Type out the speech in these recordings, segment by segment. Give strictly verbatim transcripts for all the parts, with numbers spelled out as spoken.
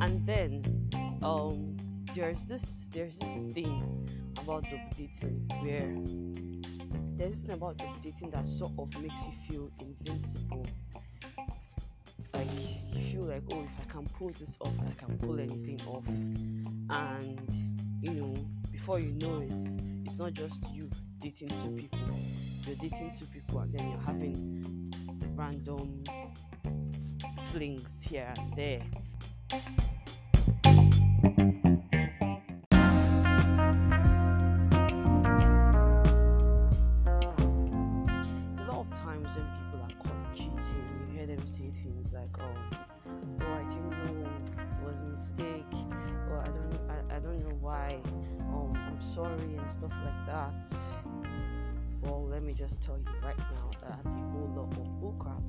And then um, there's this there's this thing about double dating where there's this thing about double dating that sort of makes you feel invincible. Like you feel like, oh, if I can pull this off, I can pull anything off. And you know, before you know it, it's not just you dating two people. You're dating two people, and then you're having random flings here and there. A lot of times when people are caught cheating, you hear them say things like, "Oh, oh, I didn't know, it was a mistake," or "I don't, I, I don't know why, um, I'm sorry," and stuff like that. Well, let me just tell you right now that a whole lot of bullcrap.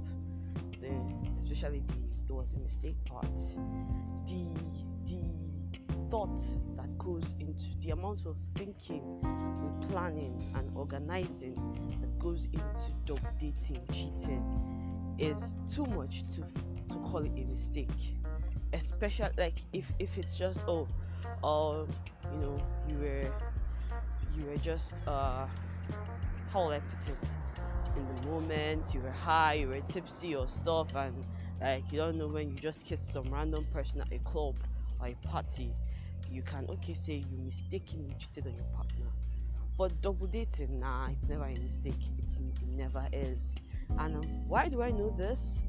Especially the "it was a mistake" part, the the thought that goes into the amount of thinking and planning and organizing that goes into double dating, cheating, is too much to to call it a mistake. Especially like if if it's just, oh, um, you know, you were you were just uh, how will I put it? In the moment, you were high, you were tipsy or stuff, and like you don't know when you just kissed some random person at a club or a party. You can okay say you mistakenly cheated on your partner. But double dating, nah, it's never a mistake. It's, it never is. And um, why do I know this?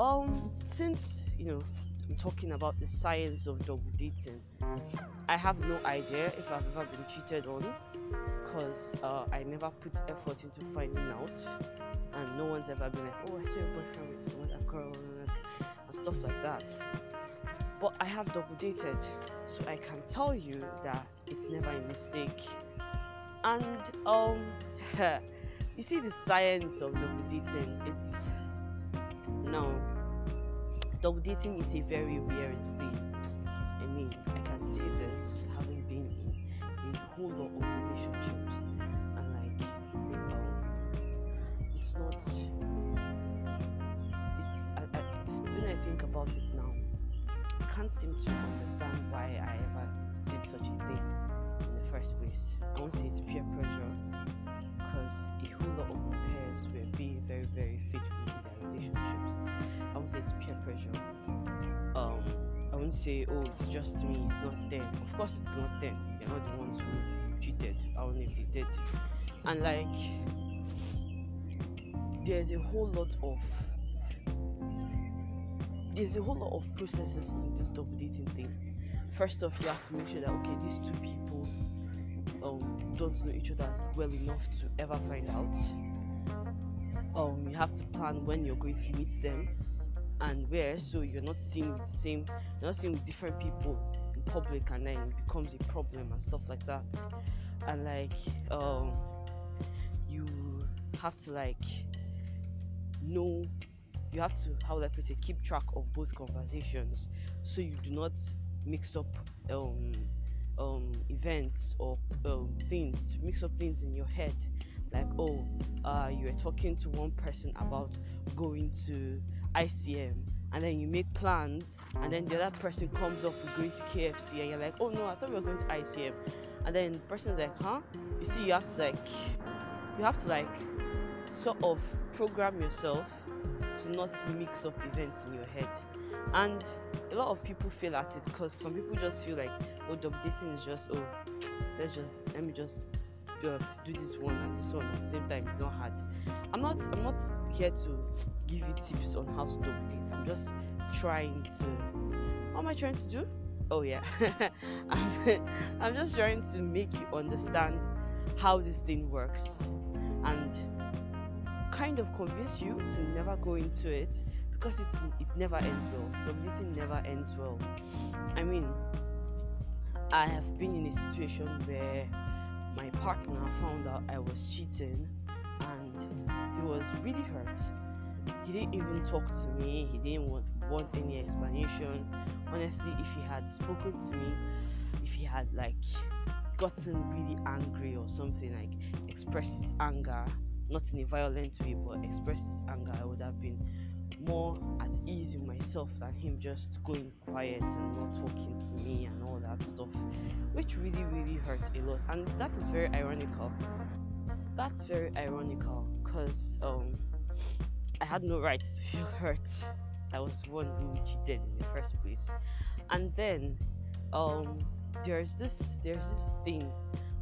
Um, since you know I'm talking about the science of double dating, I have no idea if I've ever been cheated on. Because uh, I never put effort into finding out, and no one's ever been like, "Oh, I saw your boyfriend with some other girl," and stuff like that. But I have double dated, so I can tell you that it's never a mistake. And um, you see, the science of double dating, it's no, double dating is a very weird thing. I mean, I can say this, having been in a whole lot of relationships. It's not. It's. it's I, I, when I think about it now, I can't seem to understand why I ever did such a thing in the first place. I won't say it's peer pressure, because a whole lot of my peers were being very, very faithful in their relationships. I won't say it's peer pressure. Um, I won't say, "Oh, it's just me. It's not them." Of course, it's not them. They're not the ones who cheated. I don't know if they did. And like, there's a whole lot of there's a whole lot of processes in this double dating thing. First off, you have to make sure that okay, these two people um, don't know each other well enough to ever find out. Um, you have to plan when you're going to meet them and where, so you're not seeing the same, you're not seeing different people in public, and then it becomes a problem and stuff like that. And like um, you have to like. No, you have to, how would I put it, keep track of both conversations, so you do not mix up um, um, events or um, things, mix up things in your head, like, oh, uh, you were talking to one person about going to I C M, and then you make plans, and then the other person comes up with going to K F C, and you're like, "Oh no, I thought we were going to I C M, and then the person's like, "Huh?" You see, you have to like, you have to like, sort of program yourself to not mix up events in your head. And a lot of people fail at it, because some people just feel like, oh, double dating is just, oh, let's just let me just uh, do this one and this one at the same time. It's not hard. I'm not I'm not here to give you tips on how to double date. I'm just trying to. What am I trying to do? Oh yeah, I'm, I'm just trying to make you understand how this thing works, and kind of convince you to never go into it, because it's it never ends well. Double dating never ends well. I mean, I have been in a situation where my partner found out I was cheating, and he was really hurt. He didn't even talk to me. He didn't want, want any explanation. Honestly, if he had spoken to me, if he had like gotten really angry or something, like expressed his anger, not in a violent way, but expressed his anger, I would have been more at ease with myself than him just going quiet and not talking to me and all that stuff, which really really hurt a lot. And that is very ironical. That's very ironical because um I had no right to feel hurt. I was the one who cheated in the first place. And then um there's this there's this thing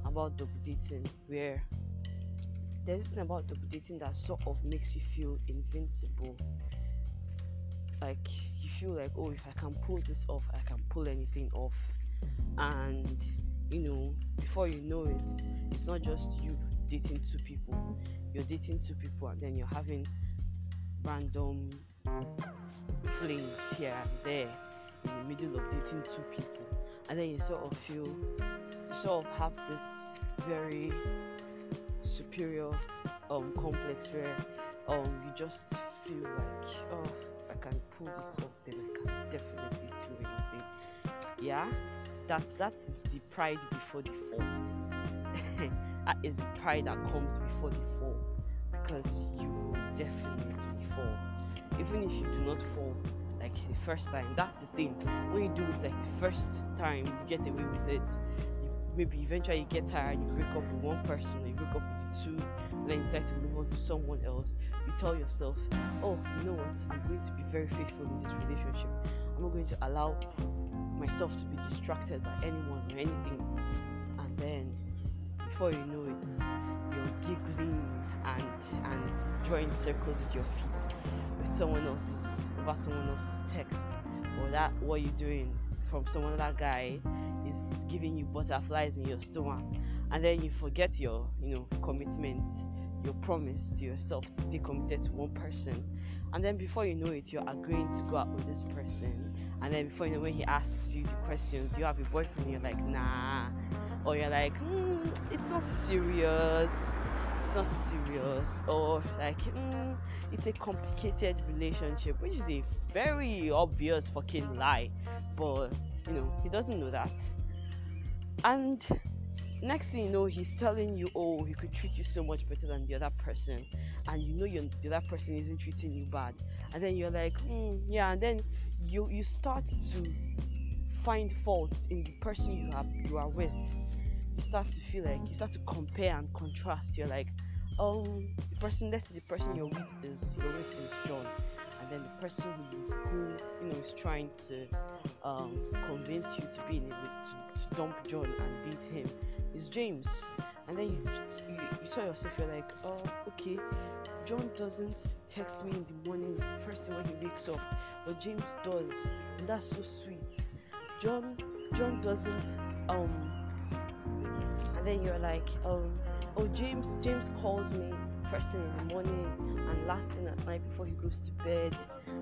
about double dating where there's this thing about double dating that sort of makes you feel invincible. Like you feel like, oh, if I can pull this off, I can pull anything off. And you know, before you know it, it's not just you dating two people. You're dating two people and then you're having random flings here and there in the middle of dating two people. And then you sort of feel, you sort of have this very superior um complex where um you just feel like, oh, if I can pull this off, then I can definitely do anything. Yeah, that's that is the pride before the fall. That is the pride that comes before the fall, because you will definitely fall, even if you do not fall like the first time. That's the thing, when you do it like the first time, you get away with it. Maybe eventually you get tired, you break up with one person, or you break up with two, and then you decide to move on to someone else. You tell yourself, oh, you know what, I'm going to be very faithful in this relationship. I'm not going to allow myself to be distracted by anyone or anything. And then, before you know it, you're giggling and and drawing circles with your feet, with someone else's, over someone else's text, or that, what you're doing from someone, that guy is giving you butterflies in your stomach. And then you forget your, you know, commitment, your promise to yourself to stay committed to one person. And then before you know it, you're agreeing to go out with this person. And then before you know, when he asks you the questions, you have a boyfriend, you're like, nah, or you're like, mm, it's not serious, it's not serious, or like, mm, it's a complicated relationship, which is a very obvious fucking lie. But you know, he doesn't know that. And next thing you know, he's telling you, oh, he could treat you so much better than the other person, and you know you're, the other person isn't treating you bad. And then you're like, mm, yeah. And then you you start to find faults in the person you have you are with. You start to feel like, you start to compare and contrast. You're like, oh, the person, let's say the person you're with is you're with is John, and then the person who, who you know is trying to um convince you to be in a, to, to dump John and date him is James. And then you, you you tell yourself, you're like, oh, okay, John doesn't text me in the morning, the first thing when he wakes up, but James does, and that's so sweet. John John doesn't um. And then you're like, um, oh, James James calls me first thing in the morning and last thing at night before he goes to bed.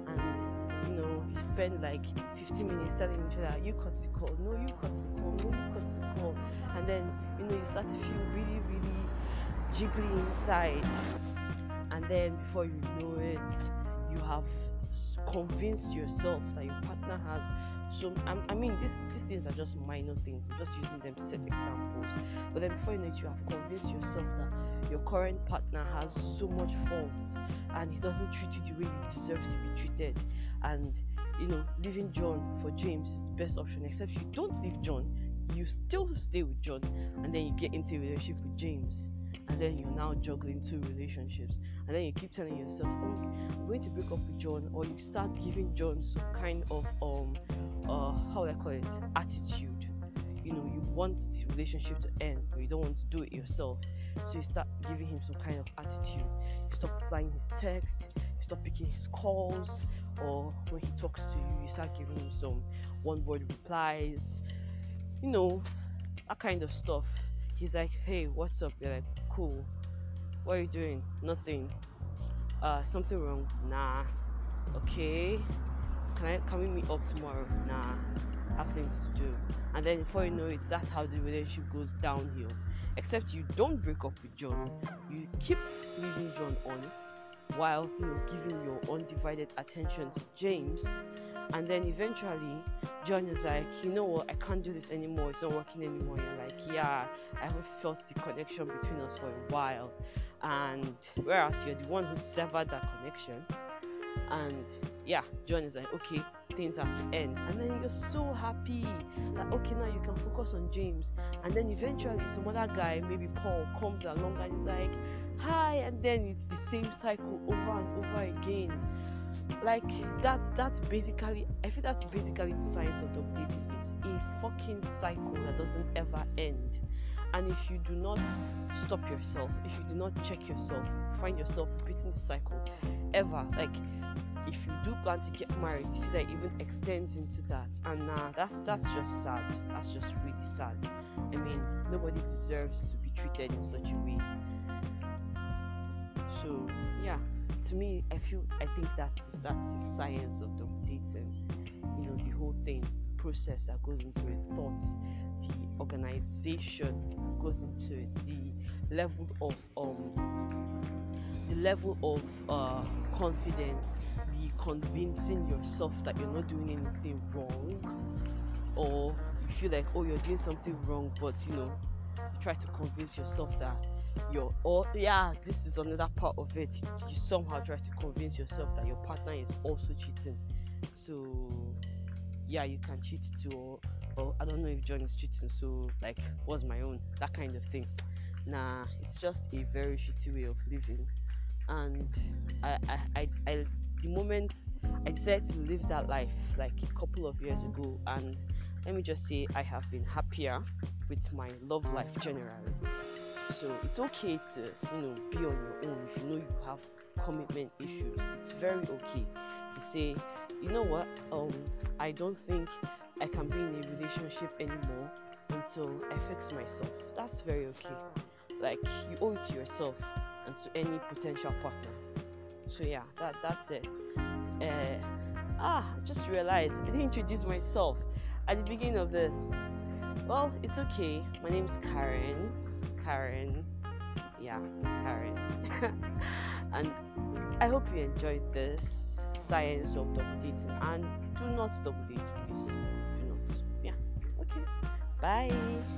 And, you know, he spent like fifteen minutes telling each other, you cut the call, no, you cut the call, no, you cut the call. And then, you know, you start to feel really, really jiggly inside. And then before you know it, you have convinced yourself that your partner has. So um, I mean, these these things are just minor things. I'm just using them as examples. But then before you know it, you have convinced yourself that your current partner has so much faults, and he doesn't treat you the way you deserve to be treated. And you know, leaving John for James is the best option. Except you don't leave John, you still stay with John, and then you get into a relationship with James. And then you're now juggling two relationships, and then you keep telling yourself, oh, I'm going to break up with John, or you start giving John some kind of um uh how do I call it, attitude. You know, you want the relationship to end, but you don't want to do it yourself, so you start giving him some kind of attitude. You stop replying his texts, you stop picking his calls, or when he talks to you, you start giving him some one word replies, you know, that kind of stuff. He's like, hey, what's up? You're like, cool. What are you doing? Nothing. Uh, something wrong? Nah. Okay. Can I can we meet up tomorrow? Nah. I have things to do. And then before you know it, that's how the relationship goes downhill. Except you don't break up with John. You keep leading John on while, you know, giving your undivided attention to James. And then eventually John is like, you know what, I can't do this anymore, it's not working anymore. You're like, yeah, I haven't felt the connection between us for a while. And whereas you're the one who severed that connection, and yeah, John is like, okay, things have to end, and then you're so happy that okay, now you can focus on James. And then eventually some other guy, maybe Paul, comes along and is like, hi, and then it's the same cycle over and over again. Like that's that's basically, I think that's basically the science of dog dating. It's a fucking cycle that doesn't ever end. And if you do not stop yourself, if you do not check yourself, find yourself repeating the cycle ever. Like if you do plan to get married, you see that it even extends into that, and nah, that's that's just sad. That's just really sad. I mean, nobody deserves to be treated in such a way. So yeah, to me, I feel I think that's that's the science of dog dating. You know, the whole thing, process that goes into it, thoughts, the organization that goes into it, the level of um, the level of uh, confidence. Convincing yourself that you're not doing anything wrong, or you feel like, oh, you're doing something wrong, but you know, you try to convince yourself that you're, or yeah, this is another part of it, you somehow try to convince yourself that your partner is also cheating. So yeah, you can cheat too, or, or I don't know if John is cheating, so like, what's my own, that kind of thing. Nah, it's just a very shitty way of living, and I I I, I the moment I decided to live that life like a couple of years ago, and let me just say I have been happier with my love life generally. So it's okay to, you know, be on your own if you know you have commitment issues. It's very okay to say, you know what, um I don't think I can be in a relationship anymore until I fix myself. That's very okay. Like, you owe it to yourself and to any potential partner. So yeah, that that's it. Uh, ah, I just realized I didn't introduce myself at the beginning of this. Well, it's okay. My name is Karen. Karen. Yeah, Karen. And I hope you enjoyed this science of double dating. And do not double date, please. Do not. Yeah. Okay. Bye.